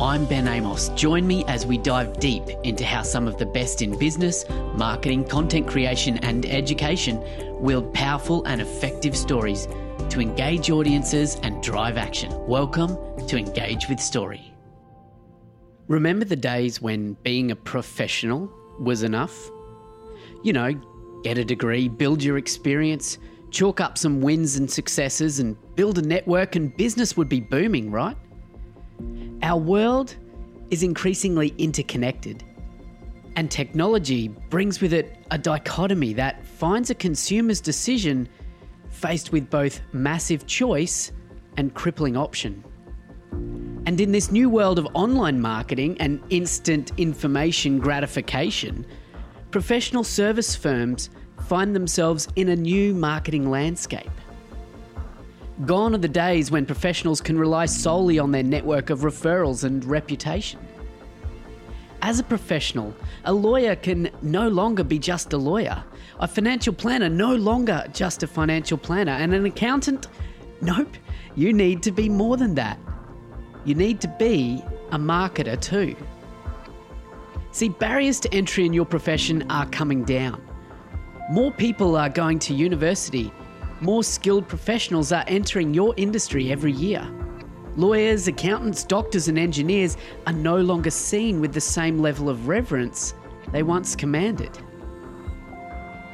I'm Ben Amos. Join me as we dive deep into how some of the best in business, marketing, content creation and education wield powerful and effective stories to engage audiences and drive action. Welcome to Engage with Story. Remember the days when being a professional was enough? You know, get a degree, build your experience, chalk up some wins and successes and build a network and business would be booming, right? Our world is increasingly interconnected, and technology brings with it a dichotomy that finds a consumer's decision faced with both massive choice and crippling option. And in this new world of online marketing and instant information gratification, professional service firms find themselves in a new marketing landscape. Gone are the days when professionals can rely solely on their network of referrals and reputation. As a professional, a lawyer can no longer be just a lawyer, a financial planner no longer just a financial planner, and an accountant, nope, you need to be more than that. You need to be a marketer too. See, barriers to entry in your profession are coming down. More people are going to university. More skilled professionals are entering your industry every year. Lawyers, accountants, doctors and engineers are no longer seen with the same level of reverence they once commanded.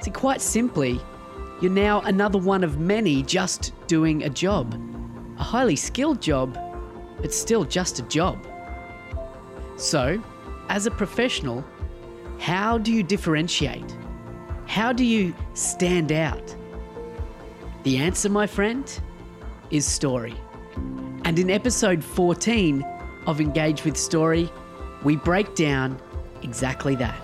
See, quite simply, you're now another one of many just doing a job. A highly skilled job, but still just a job. So, as a professional, how do you differentiate? How do you stand out? The answer, my friend, is story. And in episode 14 of Engage with Story, we break down exactly that.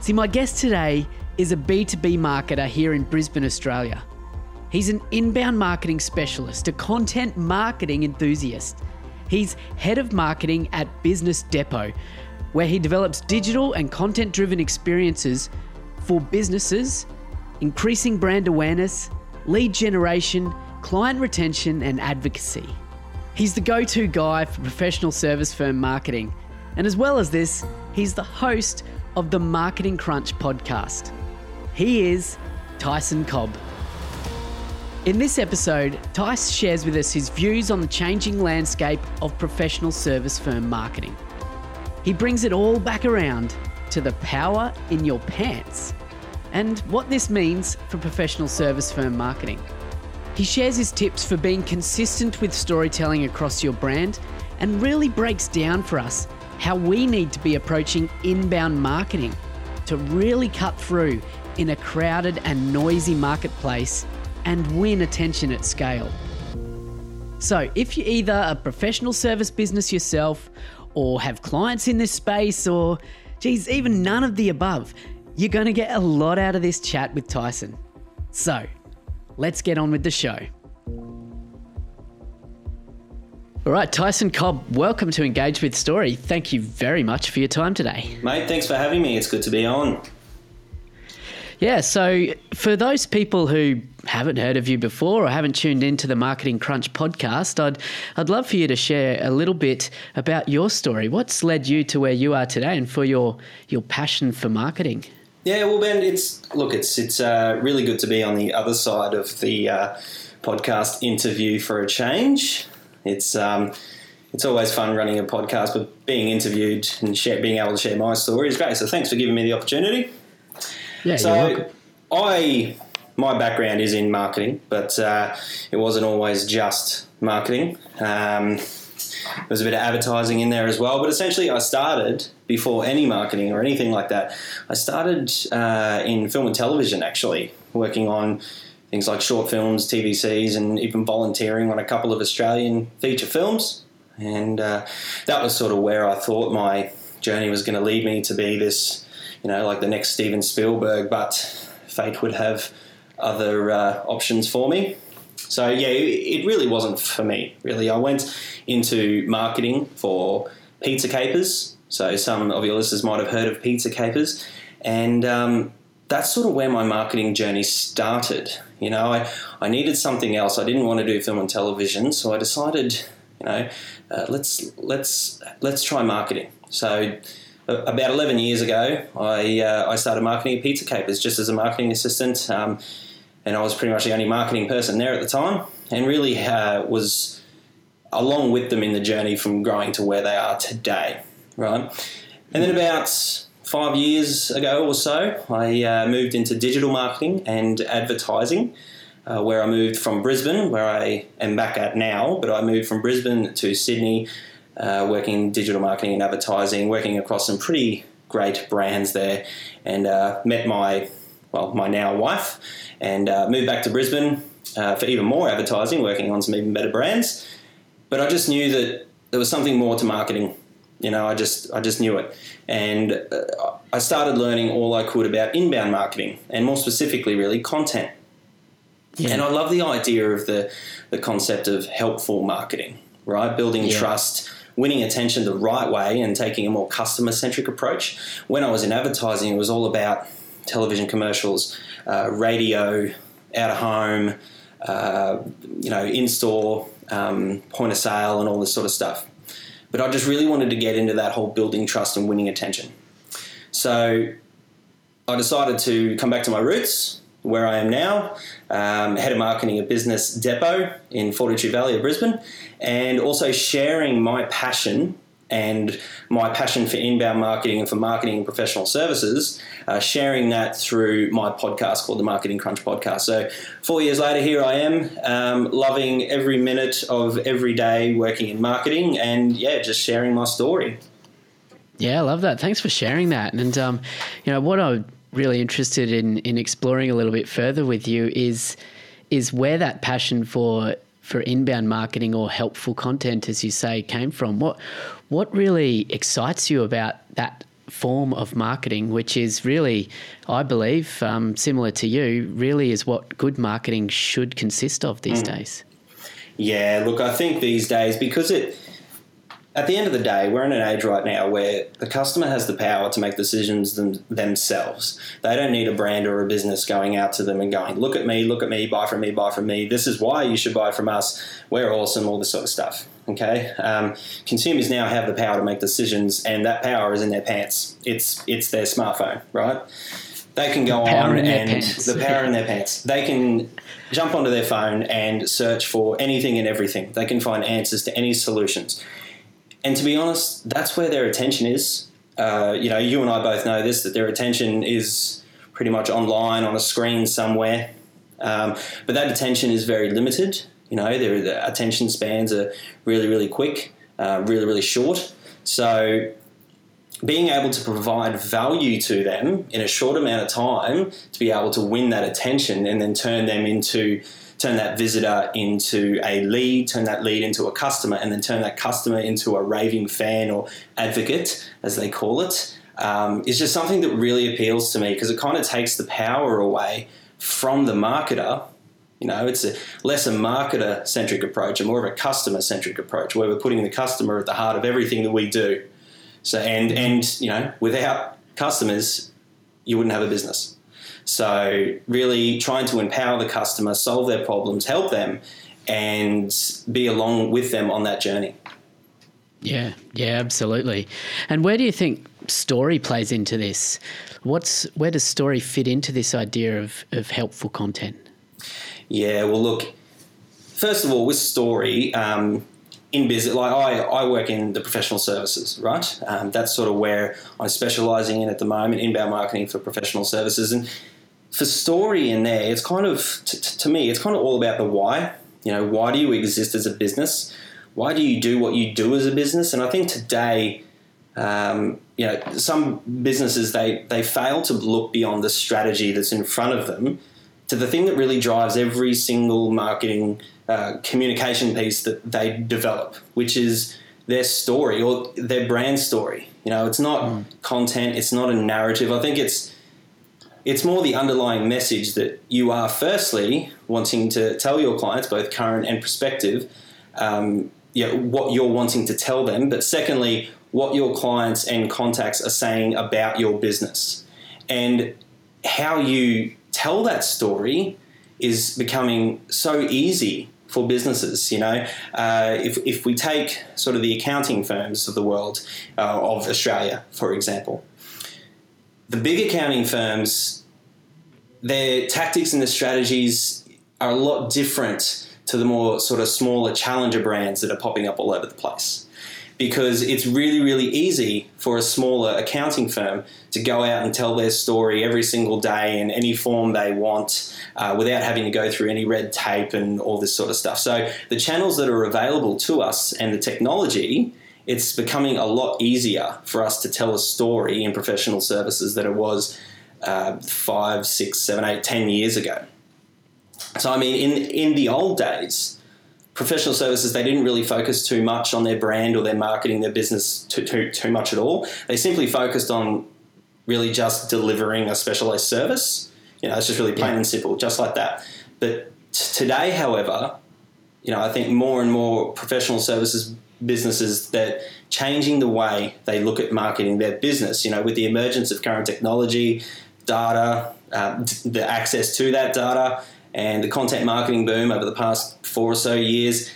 See, my guest today is a B2B marketer here in Brisbane, Australia. He's an inbound marketing specialist, a content marketing enthusiast. He's head of marketing at Business Depot, where he develops digital and content-driven experiences for businesses, increasing brand awareness, lead generation, client retention and advocacy. He's the go-to guy for professional service firm marketing. And as well as this, he's the host of the Marketing Crunch podcast. He is Tyson Cobb. In this episode, Tyson shares with us his views on the changing landscape of professional service firm marketing. He brings it all back around to the power in your pants and what this means for professional service firm marketing. He shares his tips for being consistent with storytelling across your brand and really breaks down for us how we need to be approaching inbound marketing to really cut through in a crowded and noisy marketplace and win attention at scale. So if you're either a professional service business yourself or have clients in this space or, geez, even none of the above, you're going to get a lot out of this chat with Tyson. So, let's get on with the show. All right, Tyson Cobb, welcome to Engage with Story. Thank you very much for your time today. Mate, thanks for having me. It's good to be on. Yeah, so for those people who haven't heard of you before or haven't tuned into the Marketing Crunch podcast, I'd love for you to share a little bit about your story. What's led you to where you are today and for your passion for marketing? Yeah, well, Ben, it's really good to be on the other side of the podcast interview for a change. It's always fun running a podcast, but being interviewed and being able to share my story is great. So thanks for giving me the opportunity. Yeah, so my background is in marketing, but it wasn't always just marketing. There was a bit of advertising in there as well, but essentially I started before any marketing or anything like that. I started in film and television, actually, working on things like short films, TVCs, and even volunteering on a couple of Australian feature films. And that was sort of where I thought my journey was going to lead me to be this, you know, like the next Steven Spielberg, but fate would have other options for me. So, yeah, it really wasn't for me, really. I went into marketing for Pizza Capers. So some of your listeners might have heard of Pizza Capers. And that's sort of where my marketing journey started. You know, I needed something else. I didn't want to do film and television, so I decided You know, let's try marketing. So about 11 years ago, I started marketing at Pizza Capers just as a marketing assistant, and I was pretty much the only marketing person there at the time, and really was along with them in the journey from growing to where they are today, right? And then about 5 years ago or so, I moved into digital marketing and advertising, where I moved from Brisbane, where I am back at now, but I moved from Brisbane to Sydney, working in digital marketing and advertising, working across some pretty great brands there, and met my now wife, and moved back to Brisbane for even more advertising, working on some even better brands. But I just knew that there was something more to marketing. You know, I just knew it. And I started learning all I could about inbound marketing, and more specifically really content. Yeah. And I love the idea of the concept of helpful marketing, right? Building trust, winning attention the right way, and taking a more customer-centric approach. When I was in advertising, it was all about television commercials, radio, out of home, in-store, point of sale, and all this sort of stuff. But I just really wanted to get into that whole building trust and winning attention. So I decided to come back to my roots, where I am now, head of marketing at Business Depot in Fortitude Valley of Brisbane, and also sharing my passion for inbound marketing and for marketing and professional services, sharing that through my podcast called the Marketing Crunch Podcast. So 4 years later, here I am, loving every minute of every day working in marketing, and just sharing my story. Yeah, I love that. Thanks for sharing that. And what I'm really interested in exploring a little bit further with you is where that passion for inbound marketing or helpful content, as you say, came from. What really excites you about that form of marketing, which is really, I believe, similar to you, really is what good marketing should consist of these days? Yeah, look, I think these days, because at the end of the day, we're in an age right now where the customer has the power to make decisions themselves. They don't need a brand or a business going out to them and going, look at me, buy from me, this is why you should buy from us, we're awesome, all this sort of stuff, okay? Consumers now have the power to make decisions, and that power is in their pants. It's their smartphone, right? They can go on and the power in their pants. They can jump onto their phone and search for anything and everything. They can find answers to any solutions. And to be honest, that's where their attention is. You and I both know this, that their attention is pretty much online on a screen somewhere. But that attention is very limited. You know, their attention spans are really, really quick, really, really short. So being able to provide value to them in a short amount of time to be able to win that attention and then turn that visitor into a lead, turn that lead into a customer, and then turn that customer into a raving fan or advocate, as they call it, is just something that really appeals to me, because it kind of takes the power away from the marketer. You know, it's less a marketer-centric approach and more of a customer-centric approach, where we're putting the customer at the heart of everything that we do. So, and without customers, you wouldn't have a business. So really trying to empower the customer, solve their problems, help them, and be along with them on that journey. Yeah, absolutely. And where do you think story plays into this? Where does story fit into this idea of helpful content? Yeah, well, look, first of all, with story, in business, like I work in the professional services, right? That's sort of where I'm specialising in at the moment, inbound marketing for professional services. And for story in there, it's kind of, to me, it's kind of all about the why. You know, why do you exist as a business? Why do you do what you do as a business? And I think today, some businesses, they fail to look beyond the strategy that's in front of them to the thing that really drives every single marketing communication piece that they develop, which is their story or their brand story. You know, it's not content, it's not a narrative. I think it's more the underlying message that you are firstly wanting to tell your clients, both current and prospective, what you're wanting to tell them, but secondly, what your clients and contacts are saying about your business. And how you tell that story is becoming so easy for businesses, you know. If we take sort of the accounting firms of the world, of Australia, for example, the big accounting firms, their tactics and their strategies are a lot different to the more sort of smaller challenger brands that are popping up all over the place. Because it's really, really easy for a smaller accounting firm to go out and tell their story every single day in any form they want, without having to go through any red tape and all this sort of stuff. So the channels that are available to us and the technology, it's becoming a lot easier for us to tell a story in professional services than it was 5, 6, 7, 8, 10 years ago. So, I mean, in the old days, professional services, they didn't really focus too much on their brand or their marketing, their business too much at all. They simply focused on really just delivering a specialized service. You know, it's just really plain and simple, just like that. But today, however, you know, I think more and more professional services businesses, that changing the way they look at marketing their business, you know, with the emergence of current technology, data, the access to that data, and the content marketing boom over the past 4 or so years,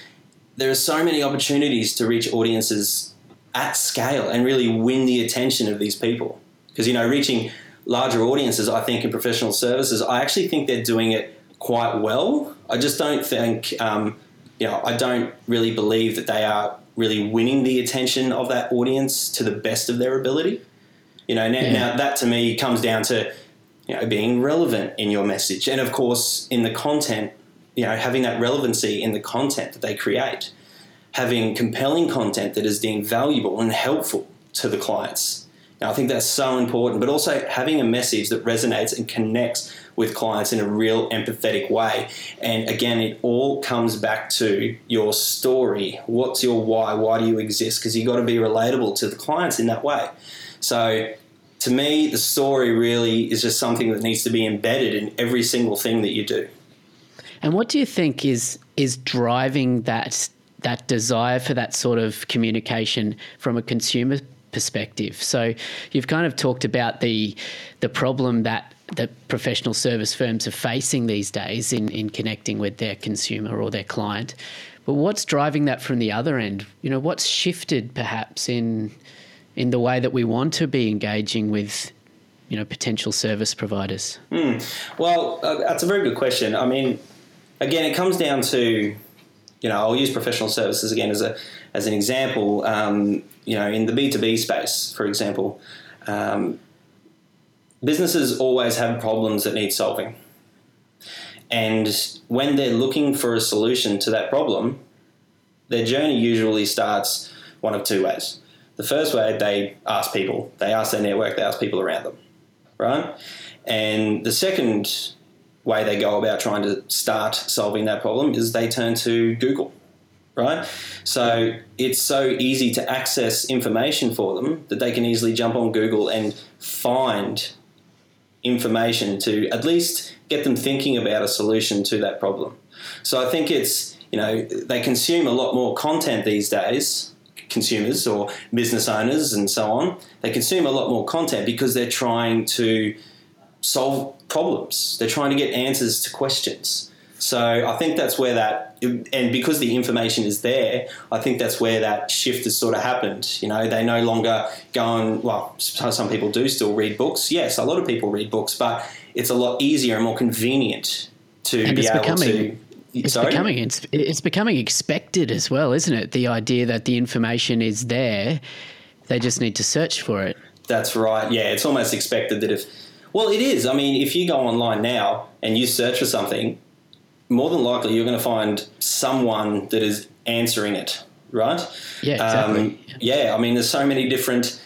there are so many opportunities to reach audiences at scale and really win the attention of these people. Because, you know, reaching larger audiences, I think, in professional services, I actually think they're doing it quite well. I just don't think, you know, I don't really believe that they are really winning the attention of that audience to the best of their ability. You know, now that to me comes down to, you know, being relevant in your message, and of course in the content, you know, having that relevancy in the content that they create, having compelling content that is deemed valuable and helpful to the clients. Now, I think that's so important, but also having a message that resonates and connects with clients in a real empathetic way. And again, it all comes back to your story. What's your why? Why do you exist? Because you've got to be relatable to the clients in that way. So to me, the story really is just something that needs to be embedded in every single thing that you do. And what do you think is driving that desire for that sort of communication from a consumer perspective? So you've kind of talked about the problem that professional service firms are facing these days in connecting with their consumer or their client. But what's driving that from the other end? You know, what's shifted perhaps in the way that we want to be engaging with, you know, potential service providers? Well, that's a very good question. I mean, again, it comes down to, you know, I'll use professional services again as an example. You know, in the B2B space, for example, businesses always have problems that need solving. And when they're looking for a solution to that problem, their journey usually starts one of two ways. The first way, they ask people. They ask their network. They ask people around them, right? And the second way they go about trying to start solving that problem is they turn to Google, right? So it's so easy to access information for them that they can easily jump on Google and find information to at least get them thinking about a solution to that problem. So I think it's, you know, they consume a lot more content these days, consumers or business owners and so on. They consume a lot more content because they're trying to solve problems. They're trying to get answers to questions. So I think that's where that, and because the information is there, I think that's where that shift has sort of happened. You know, they no longer go and, well, some people do still read books. Yes, a lot of people read books, but it's a lot easier and more convenient to and be able to... It's becoming expected as well, isn't it? The idea that the information is there, they just need to search for it. That's right. Yeah, it's almost expected that it is. I mean, if you go online now and you search for something, more than likely you're going to find someone that is answering it, right? Yeah, exactly. I mean, there's so many different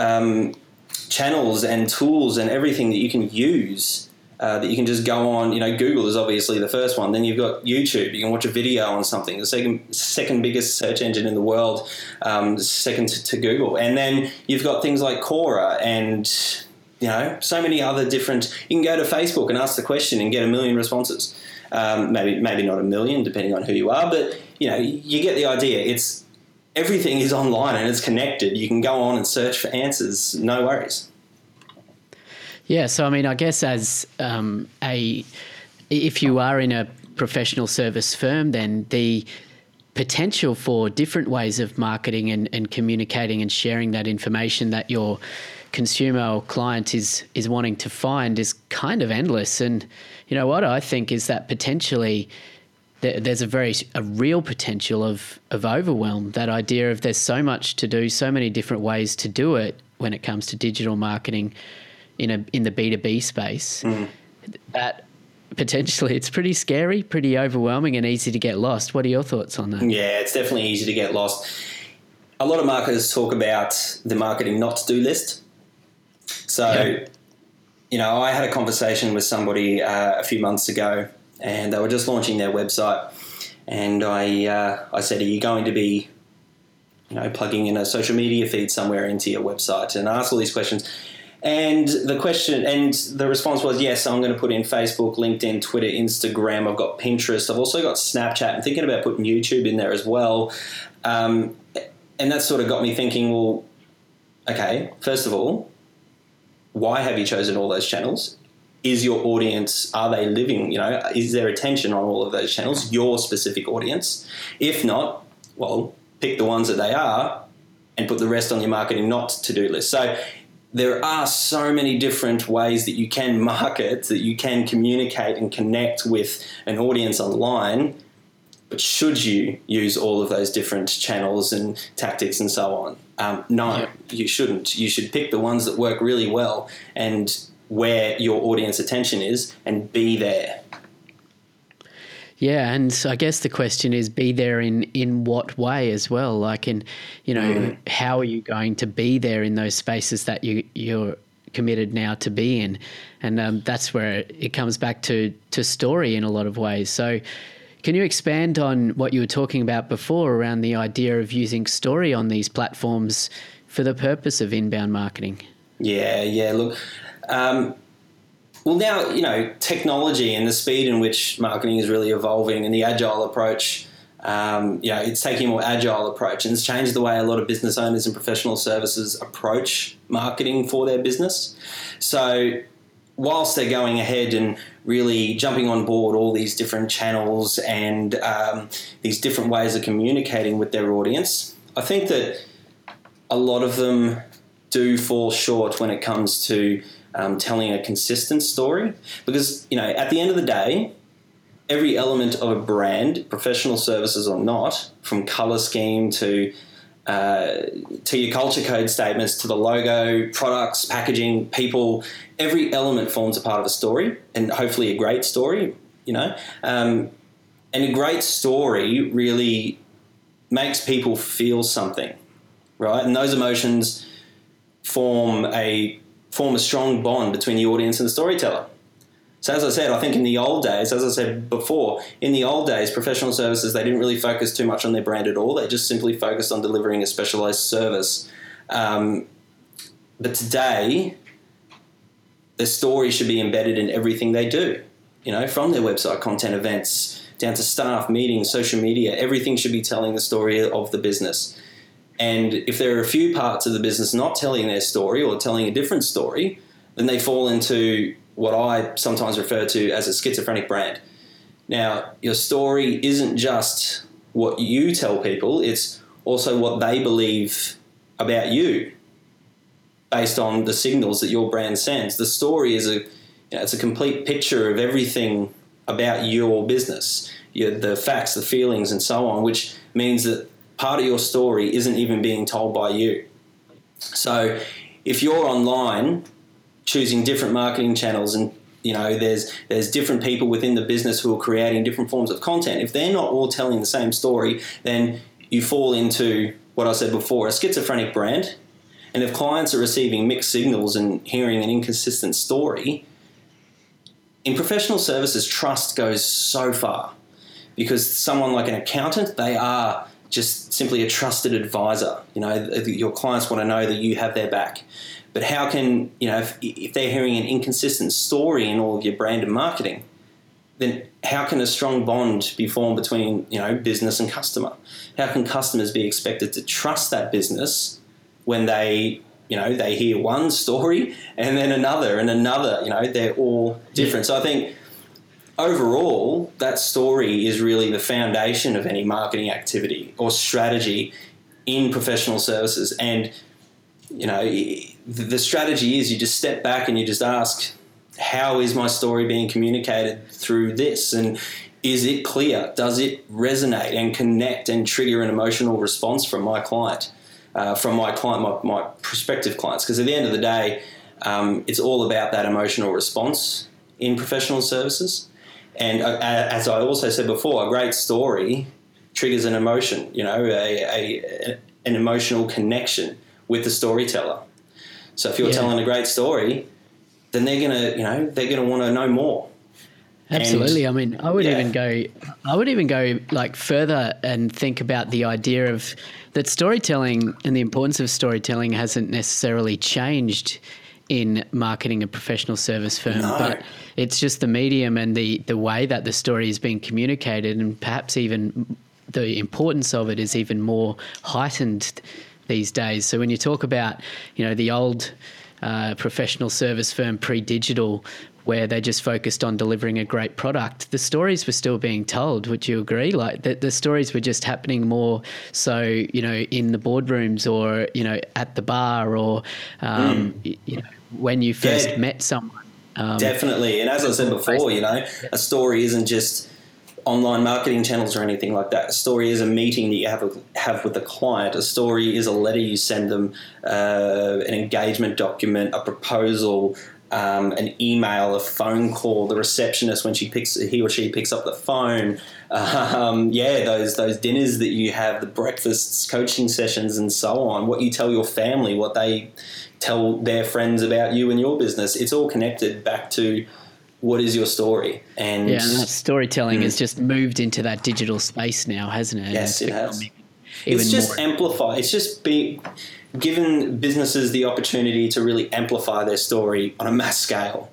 channels and tools and everything that you can use. That you can just go on, you know, Google is obviously the first one. Then you've got YouTube. You can watch a video on something, the second biggest search engine in the world, second to Google. And then you've got things like Quora and, you know, so many other different... You can go to Facebook and ask the question and get 1 million responses. Maybe not 1 million, depending on who you are. But, you know, you get the idea. It's everything is online and it's connected. You can go on and search for answers, no worries. Yeah, so I mean, I guess if you are in a professional service firm, then the potential for different ways of marketing and communicating and sharing that information that your consumer or client is wanting to find is kind of endless. And you know what I think is that potentially there's a real potential of overwhelm, that idea of there's so much to do, so many different ways to do it when it comes to digital marketing in the B2B space, that potentially it's pretty scary, pretty overwhelming, and easy to get lost. What are your thoughts on that? Yeah, it's definitely easy to get lost. A lot of marketers talk about the marketing not-to-do list. So, you know, I had a conversation with somebody a few months ago, and they were just launching their website, and I said, are you going to be, you know, plugging in a social media feed somewhere into your website? And I asked all these questions. And the response was, yes, I'm going to put in Facebook, LinkedIn, Twitter, Instagram. I've got Pinterest. I've also got Snapchat. I'm thinking about putting YouTube in there as well. And that sort of got me thinking, well, okay, first of all, why have you chosen all those channels? Is your audience, are they living, you know, is there attention on all of those channels, your specific audience? If not, well, pick the ones that they are and put the rest on your marketing not to-do list. So there are so many different ways that you can market, that you can communicate and connect with an audience online, but should you use all of those different channels and tactics and so on? No, you shouldn't. You should pick the ones that work really well and where your audience attention is and be there. Yeah, and so I guess the question is, be there in what way as well? Like, in, you know, how are you going to be there in those spaces that you're committed now to be in? And that's where it comes back to story in a lot of ways. So can you expand on what you were talking about before around the idea of using story on these platforms for the purpose of inbound marketing? Yeah, look, well, now, you know, technology and the speed in which marketing is really evolving and the agile approach, it's taking a more agile approach, and it's changed the way a lot of business owners and professional services approach marketing for their business. So whilst they're going ahead and really jumping on board all these different channels and these different ways of communicating with their audience, I think that a lot of them do fall short when it comes to telling a consistent story, because, you know, at the end of the day, every element of a brand, professional services or not, from color scheme to your culture code statements, to the logo, products, packaging, people, every element forms a part of a story, and hopefully a great story, you know. And a great story really makes people feel something, right? And those emotions form a strong bond between the audience and the storyteller. So as I said, I think in the old days, as I said before, in the old days, professional services, they didn't really focus too much on their brand at all. They just simply focused on delivering a specialized service. But today, the story should be embedded in everything they do, you know, from their website content, events, down to staff, meetings, social media. Everything should be telling the story of the business. And if there are a few parts of the business not telling their story or telling a different story, then they fall into what I sometimes refer to as a schizophrenic brand. Now, your story isn't just what you tell people, it's also what they believe about you based on the signals that your brand sends. The story is it's a complete picture of everything about your business, the facts, the feelings, and so on, which means that part of your story isn't even being told by you. So if you're online choosing different marketing channels and, you know, there's different people within the business who are creating different forms of content, if they're not all telling the same story, then you fall into what I said before, a schizophrenic brand. And if clients are receiving mixed signals and hearing an inconsistent story, in professional services, trust goes so far, because someone like an accountant, they are just simply a trusted advisor. You know, your clients want to know that you have their back. But how can, you know, if they're hearing an inconsistent story in all of your brand and marketing, then how can a strong bond be formed between, you know, business and customer? How can customers be expected to trust that business when they, you know, they hear one story and then another and another? You know, they're all different. So I think overall, that story is really the foundation of any marketing activity or strategy in professional services. And, you know, the strategy is you just step back and you just ask, how is my story being communicated through this? And is it clear? Does it resonate and connect and trigger an emotional response from my client, my prospective clients? Because at the end of the day, it's all about that emotional response in professional services. And as I also said before, a great story triggers an emotion, you know, an emotional connection with the storyteller. So if you're telling a great story, then they're gonna want to know more. Absolutely. And, I mean, I would even go like further and think about the idea of that storytelling and the importance of storytelling hasn't necessarily changed in marketing a professional service firm, but it's just the medium and the way that the story is being communicated, and perhaps even the importance of it is even more heightened these days. So when you talk about, you know, the old professional service firm pre-digital, where they just focused on delivering a great product, the stories were still being told. Would you agree? Like the stories were just happening more so, you know, in the boardrooms or, you know, at the bar or, you know, when you first met someone. Definitely. And as I said before, you know, a story isn't just online marketing channels or anything like that. A story is a meeting that you have with a client. A story is a letter you send them, an engagement document, a proposal, an email, a phone call, the receptionist when he or she picks up the phone, those dinners that you have, the breakfasts, coaching sessions, and so on. What you tell your family, what they tell their friends about you and your business, it's all connected back to what is your story. And yeah, and that storytelling has just moved into that digital space now, hasn't it? Yes, it has. It's just amplified. It's just being given businesses the opportunity to really amplify their story on a mass scale,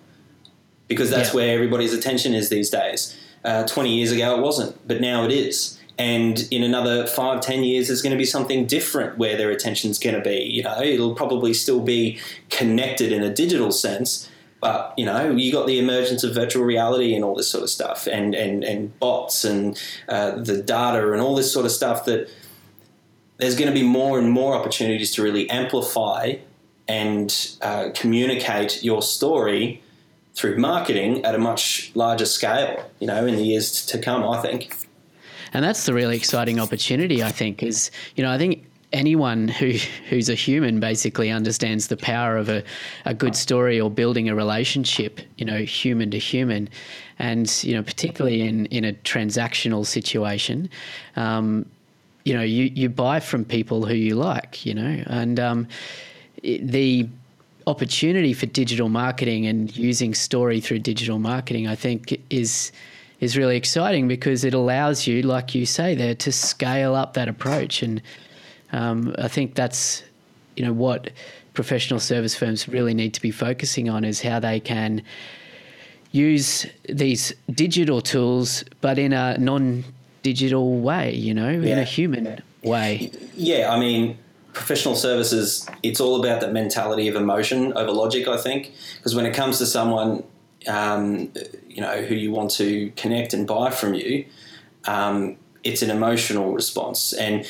because that's where everybody's attention is these days. 20 years ago it wasn't, but now it is. And in another 5-10 years, there's going to be something different where their attention's going to be. You know, it'll probably still be connected in a digital sense, but, you know, you got the emergence of virtual reality and all this sort of stuff and bots and the data and all this sort of stuff that there's going to be more and more opportunities to really amplify and communicate your story through marketing at a much larger scale, you know, in the years to come, I think. And that's the really exciting opportunity, I think, is, you know, I think anyone who's a human basically understands the power of a good story or building a relationship, you know, human to human. And, you know, particularly in a transactional situation, you know, you buy from people who you like, you know, and the opportunity for digital marketing and using story through digital marketing, I think, is really exciting, because it allows you, like you say there, to scale up that approach. And I think that's, you know, what professional service firms really need to be focusing on, is how they can use these digital tools, but in a non-digital way, you know, in a human way. Yeah, I mean, professional services, it's all about that mentality of emotion over logic, I think, because when it comes to someone, you know, who you want to connect and buy from you, it's an emotional response. And,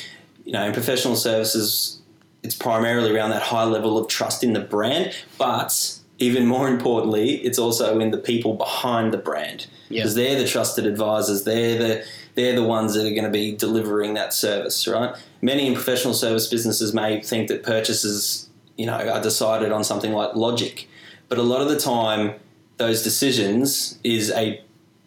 you know, in professional services, it's primarily around that high level of trust in the brand, but even more importantly, it's also in the people behind the brand, because they're the trusted advisors, they're the ones that are going to be delivering that service, right? Many in professional service businesses may think that purchases, you know, are decided on something like logic, but a lot of the time those decisions is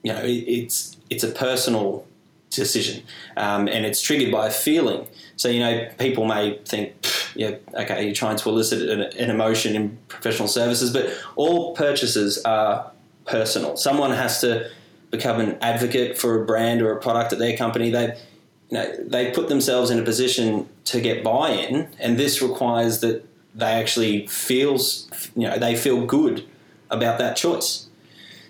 it's a personal decision, and it's triggered by a feeling. So, you know, people may think, you're trying to elicit an emotion in professional services, but all purchases are personal. Someone has to become an advocate for a brand or a product at their company. They put themselves in a position to get buy-in, and this requires that they actually feel good about that choice.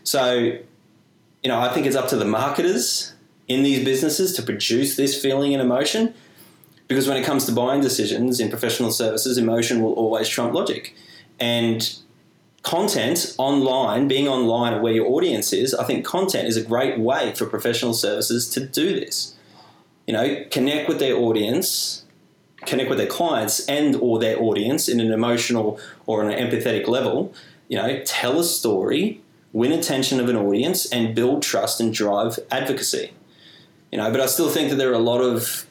So, you know, I think it's up to the marketers in these businesses to produce this feeling and emotion, because when it comes to buying decisions in professional services, emotion will always trump logic. And content online, being online and where your audience is, I think content is a great way for professional services to do this. You know, connect with their audience, connect with their clients and or their audience in an emotional or an empathetic level. You know, tell a story, win attention of an audience and build trust and drive advocacy. You know, but I still think that there are a lot of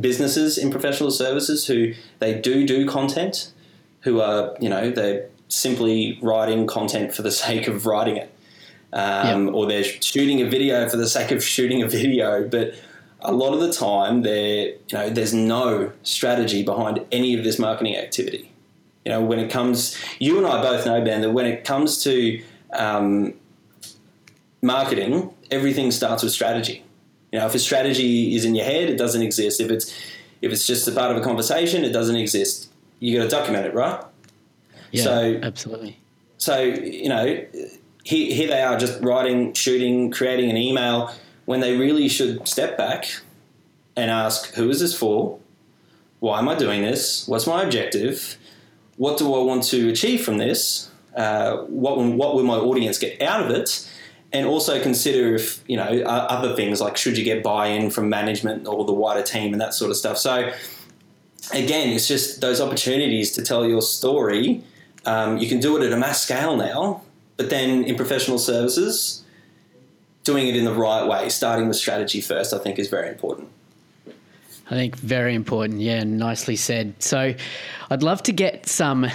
businesses in professional services who they do content, who are, you know, they're simply writing content for the sake of writing it, or they're shooting a video for the sake of shooting a video. But a lot of the time, there's no strategy behind any of this marketing activity. You know, when it comes, you and I both know, Ben, that when it comes to marketing, everything starts with strategy. You know, if a strategy is in your head, it doesn't exist. If it's just a part of a conversation, it doesn't exist. You got to document it, right? Yeah, so, absolutely. So, you know, here they are just writing, shooting, creating an email when they really should step back and ask, who is this for? Why am I doing this? What's my objective? What do I want to achieve from this? What will my audience get out of it? And also consider if, you know, other things like should you get buy-in from management or the wider team and that sort of stuff. So, again, it's just those opportunities to tell your story. You can do it at a mass scale now, but then in professional services, doing it in the right way, starting with strategy first, I think is very important. I think very important, yeah, nicely said. So I'd love to get some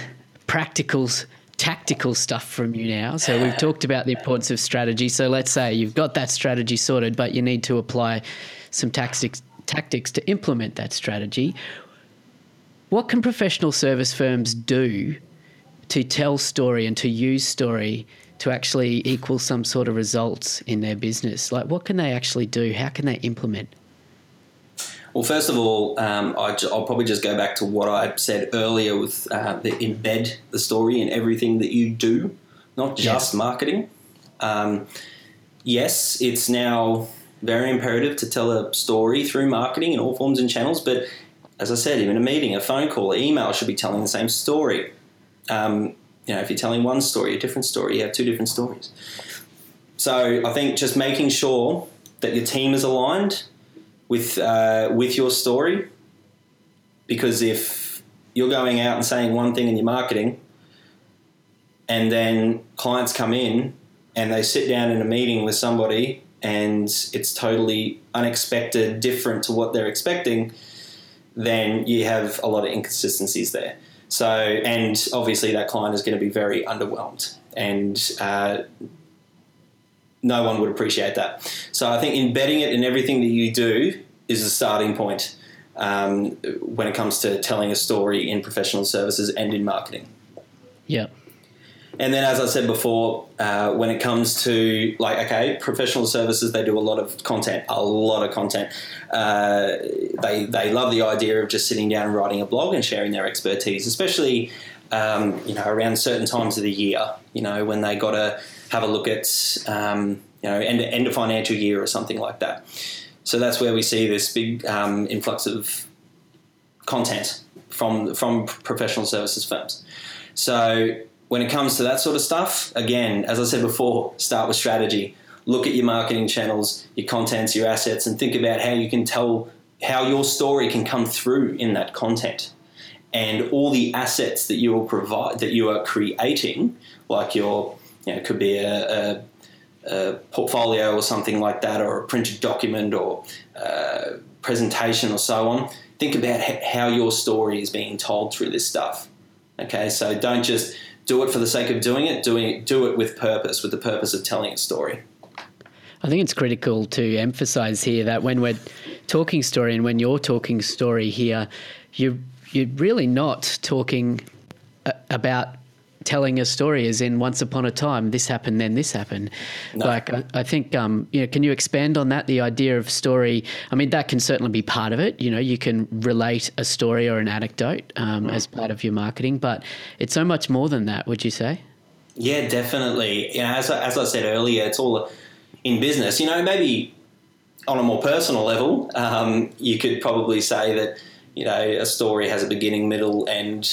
practicals, tactical stuff from you now. So we've talked about the importance of strategy. So let's say you've got that strategy sorted, but you need to apply some tactics to implement that strategy. What can professional service firms do to tell story and to use story to actually equal some sort of results in their business? Like, what can they actually do? How can they implement? Well, first of all, I'll probably just go back to what I said earlier with embed the story in everything that you do, not just marketing. Yes, it's now very imperative to tell a story through marketing in all forms and channels. But as I said, even a meeting, a phone call, an email should be telling the same story. You know, if you're telling one story, a different story, you have two different stories. So I think just making sure that your team is aligned with your story, because if you're going out and saying one thing in your marketing and then clients come in and they sit down in a meeting with somebody and it's totally unexpected, different to what they're expecting, then you have a lot of inconsistencies there. So, and obviously that client is going to be very underwhelmed and no one would appreciate that. So I think embedding it in everything that you do is the starting point when it comes to telling a story in professional services and in marketing. Yeah. And then, as I said before, when it comes to, like, okay, professional services, they do a lot of content. They love the idea of just sitting down and writing a blog and sharing their expertise, especially, you know, around certain times of the year, you know, when they got to have a look at, you know, end of financial year or something like that. So that's where we see this big influx of content from professional services firms. So when it comes to that sort of stuff, again, as I said before, start with strategy. Look at your marketing channels, your contents, your assets, and think about how you can tell, how your story can come through in that content. And all the assets that you will provide, that you are creating, like your, you know, it could be a portfolio or something like that, or a printed document or a presentation or so on. Think about how your story is being told through this stuff. Okay, so don't just do it for the sake of doing it, do it with purpose, with the purpose of telling a story. I think it's critical to emphasize here that when we're talking story and when you're talking story here, you're really not talking about telling a story as in once upon a time, this happened, then this happened. No. Like, I think, you know, can you expand on that, the idea of story? I mean, that can certainly be part of it. You know, you can relate a story or an anecdote as part of your marketing, but it's so much more than that, would you say? Yeah, definitely. You know, as I said earlier, it's all in business. You know, maybe on a more personal level, you could probably say that, you know, a story has a beginning, middle, and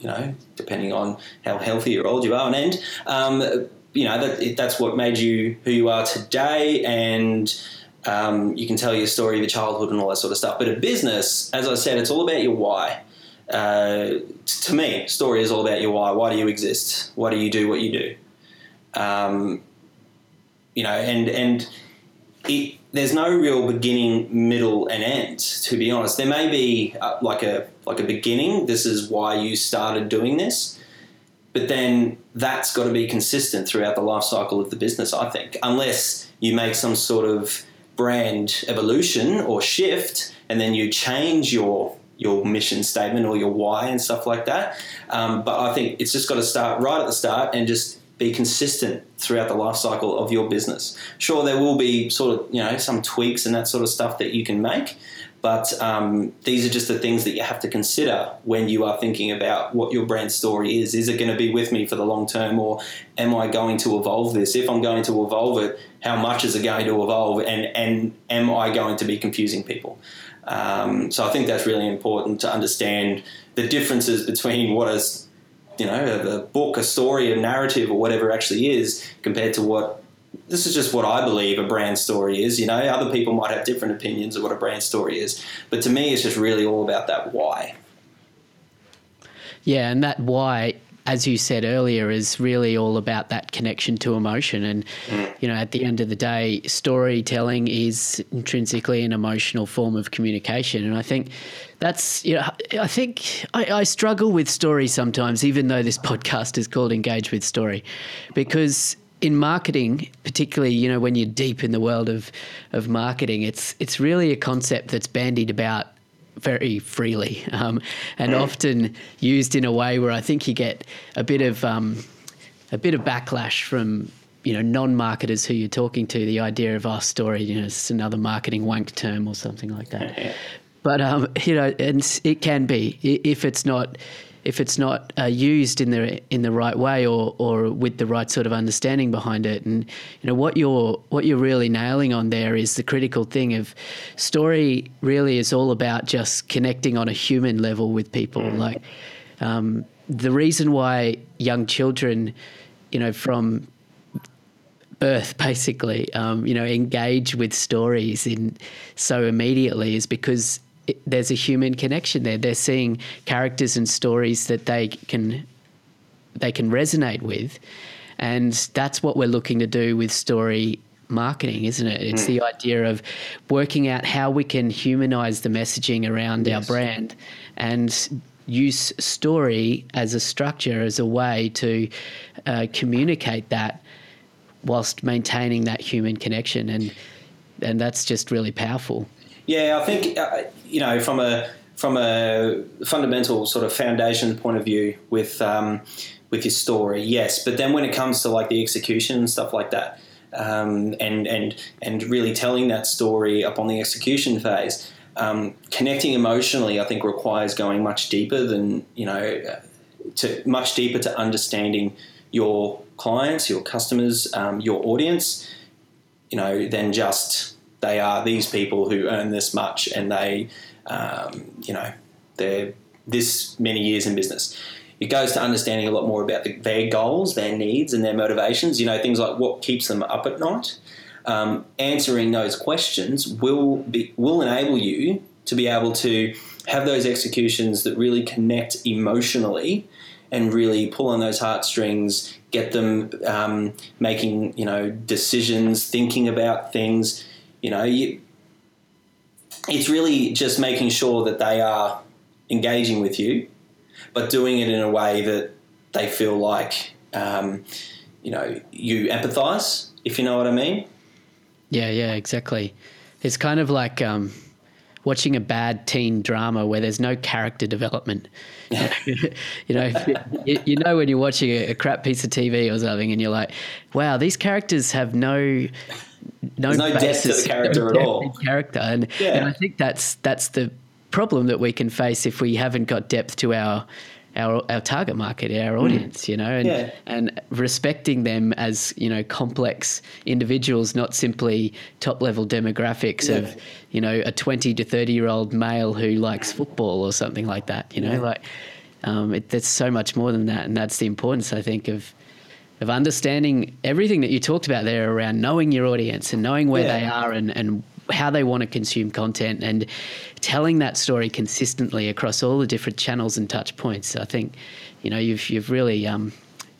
you know, depending on how healthy or old you are. And, you know, that's what made you who you are today, and you can tell your story of your childhood and all that sort of stuff. But a business, as I said, it's all about your why. To me, story is all about your why. Why do you exist? Why do you do what you do? You know, and it, there's no real beginning, middle, and end. To be honest, there may be like a beginning. This is why you started doing this, but then that's got to be consistent throughout the life cycle of the business, I think, unless you make some sort of brand evolution or shift, and then you change your mission statement or your why and stuff like that. But I think it's just got to start right at the start and just be consistent throughout the life cycle of your business. Sure, there will be sort of, you know, some tweaks and that sort of stuff that you can make, but these are just the things that you have to consider when you are thinking about what your brand story is. Is it going to be with me for the long term, or am I going to evolve this? If I'm going to evolve it, how much is it going to evolve, and am I going to be confusing people? So I think that's really important to understand the differences between what is, you know, a book, a story, a narrative, or whatever it actually is, compared to what, this is just what I believe a brand story is. You know, other people might have different opinions of what a brand story is, but to me, it's just really all about that why. Yeah, and that why, as you said earlier, is really all about that connection to emotion. And, you know, at the end of the day, storytelling is intrinsically an emotional form of communication. And I think that's, you know, I think I struggle with story sometimes, even though this podcast is called Engage with Story, because in marketing, particularly, you know, when you're deep in the world of marketing, it's really a concept that's bandied about very freely, and often used in a way where I think you get a bit of backlash from, you know, non-marketers who you're talking to. The idea of our story, you know, it's another marketing wank term or something like that. But you know, and it can be, if it's not used in the right way, or with the right sort of understanding behind it. And, you know, what you're really nailing on there is the critical thing of story. Really is all about just connecting on a human level with people. Mm. Like the reason why young children, you know, from birth basically, you know, engage with stories in so immediately is because there's a human connection there. They're seeing characters and stories that they can resonate with, and that's what we're looking to do with story marketing, isn't it? It's the idea of working out how we can humanize the messaging around our brand and use story as a structure, as a way to communicate that whilst maintaining that human connection, and that's just really powerful. Yeah, I think, you know, from a fundamental sort of foundation point of view with your story, yes. But then when it comes to like the execution and stuff like that, and really telling that story up on the execution phase, connecting emotionally, I think requires going much deeper than, you know, to understanding your clients, your customers, your audience, you know, than just, they are these people who earn this much, and they, you know, they're this many years in business. It goes to understanding a lot more about their goals, their needs, and their motivations. You know, things like what keeps them up at night. Answering those questions will enable you to be able to have those executions that really connect emotionally and really pull on those heartstrings, get them making, you know, decisions, thinking about things. You know, it's really just making sure that they are engaging with you, but doing it in a way that they feel like, you know, you empathise, if you know what I mean. Yeah, exactly. It's kind of like watching a bad teen drama where there's no character development. You know, you know when you're watching a crap piece of TV or something and you're like, wow, these characters have no depth to the character at all. And I think that's the problem that we can face if we haven't got depth to our target market, our audience, you know, and respecting them as, you know, complex individuals, not simply top level demographics of, you know, a 20 to 30-year-old male who likes football or something like that, you know, like That's so much more than that. And that's the importance, I think, of understanding everything that you talked about there around knowing your audience and knowing where they are and how they want to consume content and telling that story consistently across all the different channels and touch points. I think, you know, you've really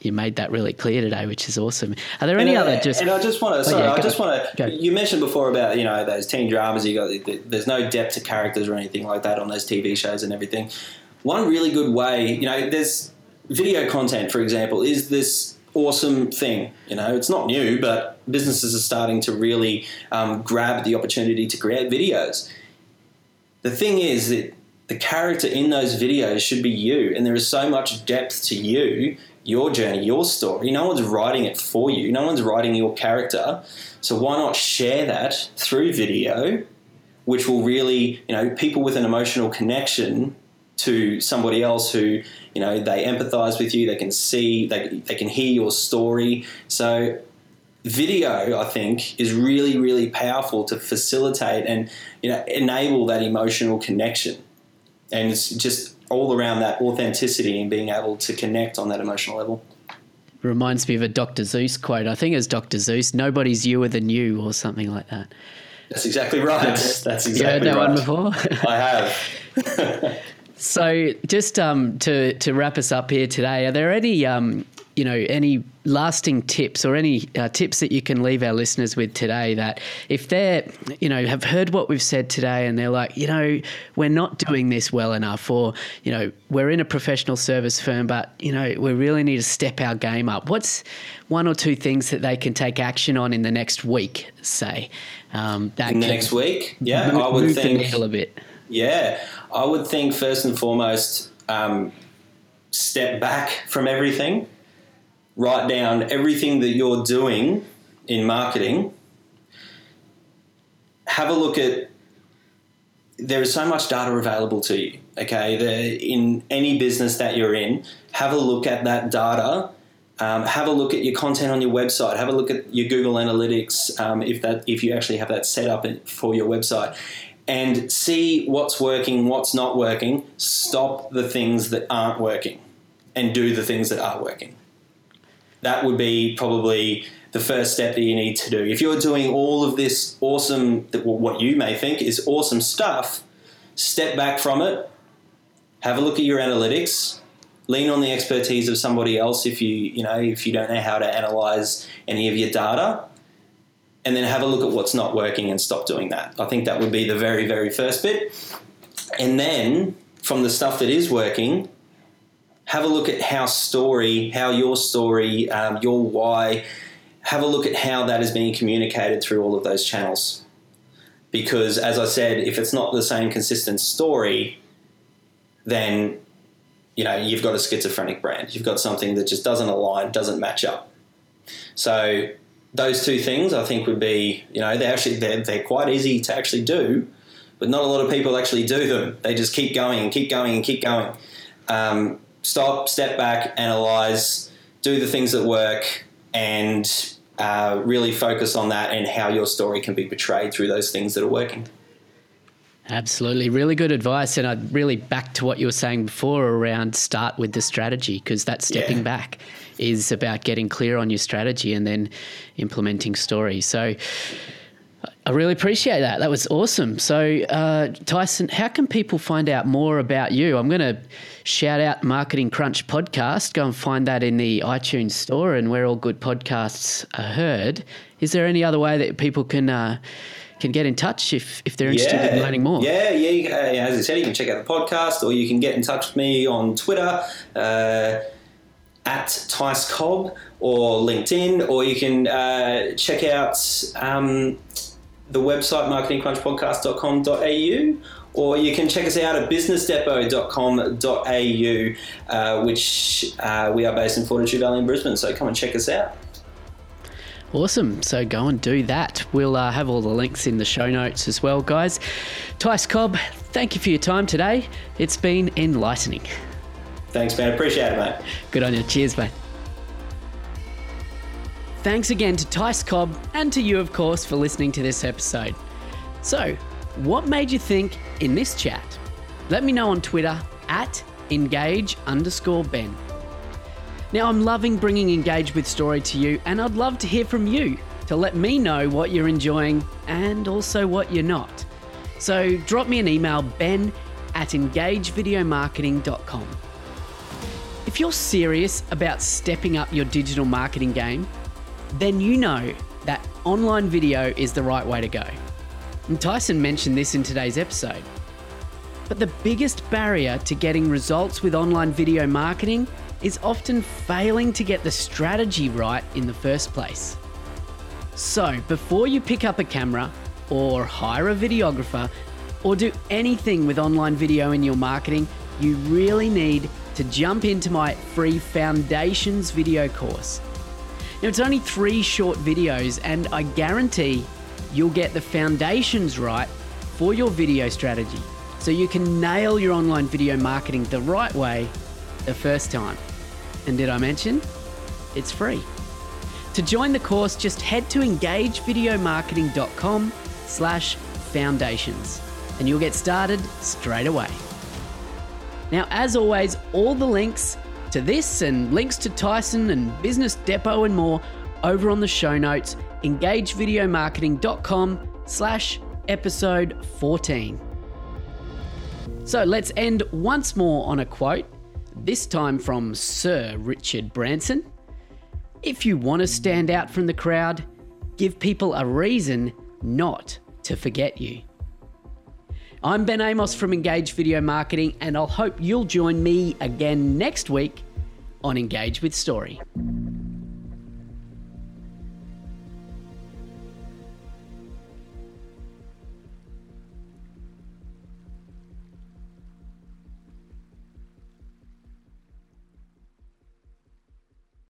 you made that really clear today, which is awesome. Are there any other just? And I just want to. You mentioned before about, you know, those teen dramas. You got there's no depth to characters or anything like that on those TV shows and everything. One really good way, you know, there's video content, for example, is this awesome thing. You know, it's not new, but businesses are starting to really grab the opportunity to create videos. The thing is that the character in those videos should be you, and there is so much depth to you, your journey, your story. No one's writing it for you. No one's writing your character. So why not share that through video, which will really, you know, people with an emotional connection to somebody else who, you know, they empathize with you, they can see, they can hear your story. So video, I think, is really, really powerful to facilitate and, you know, enable that emotional connection. And it's just all around that authenticity and being able to connect on that emotional level. Reminds me of a Dr. Seuss quote. I think it's Dr. Seuss, "Nobody's youer than you," or something like that. That's exactly right. That's exactly right. You heard that one before? I have. So just to wrap us up here today, are there any, you know, any lasting tips or any tips that you can leave our listeners with today that if they're, you know, have heard what we've said today and they're like, you know, we're not doing this well enough, or, you know, we're in a professional service firm, but, you know, we really need to step our game up. What's one or two things that they can take action on in the next week, say? I would think first and foremost, step back from everything, write down everything that you're doing in marketing, have a look at, there is so much data available to you, okay, in any business that you're in, have a look at that data, have a look at your content on your website, have a look at your Google Analytics, if you actually have that set up for your website. And see what's working, what's not working. Stop the things that aren't working and do the things that are working. That would be probably the first step that you need to do. If you're doing all of this awesome, what you may think is awesome stuff, step back from it, have a look at your analytics, lean on the expertise of somebody else if you don't know how to analyze any of your data. And then have a look at what's not working and stop doing that. I think that would be the very, very first bit. And then from the stuff that is working, have a look at how your story, your why, have a look at how that is being communicated through all of those channels. Because as I said, if it's not the same consistent story, then, you know, you've got a schizophrenic brand. You've got something that just doesn't align, doesn't match up. So those two things, I think, would be, you know, they're quite easy to actually do, but not a lot of people actually do them. They just keep going and keep going and keep going. Stop, step back, analyze, do the things that work, and really focus on that and how your story can be portrayed through those things that are working. Absolutely. Really good advice. And I'd really back to what you were saying before around start with the strategy, because that's stepping back is about getting clear on your strategy and then implementing story. So I really appreciate that. That was awesome. So Tyson, how can people find out more about you? I'm going to shout out Marketing Crunch Podcast. Go and find that in the iTunes store and where all good podcasts are heard. Is there any other way that people can get in touch if they're interested in learning more? Yeah. As I said, you can check out the podcast or you can get in touch with me on Twitter at Tyson Cobb or LinkedIn, or you can check out the website marketingcrunchpodcast.com.au, or you can check us out at businessdepot.com.au, which we are based in Fortitude Valley in Brisbane. So come and check us out. Awesome. So go and do that. We'll have all the links in the show notes as well, guys. Tyson Cobb, thank you for your time today. It's been enlightening. Thanks, man. Appreciate it, mate. Good on you. Cheers, mate. Thanks again to Tyson Cobb and to you, of course, for listening to this episode. So what made you think in this chat? Let me know on Twitter at @engage_Ben. Now, I'm loving bringing Engage with Story to you, and I'd love to hear from you to let me know what you're enjoying and also what you're not. So drop me an email, ben@engagevideomarketing.com. If you're serious about stepping up your digital marketing game, then you know that online video is the right way to go. And Tyson mentioned this in today's episode. But the biggest barrier to getting results with online video marketing is often failing to get the strategy right in the first place. So before you pick up a camera or hire a videographer or do anything with online video in your marketing, you really need to jump into my free Foundations video course. Now, it's only 3 short videos, and I guarantee you'll get the foundations right for your video strategy, so you can nail your online video marketing the right way the first time. And did I mention? It's free. To join the course, just head to engagevideomarketing.com/foundations and you'll get started straight away. Now, as always, all the links to this and links to Tyson and Business Depot and more over on the show notes, engagevideomarketing.com/episode14. So let's end once more on a quote, this time from Sir Richard Branson. If you want to stand out from the crowd, give people a reason not to forget you. I'm Ben Amos from Engage Video Marketing, and I'll hope you'll join me again next week on Engage with Story.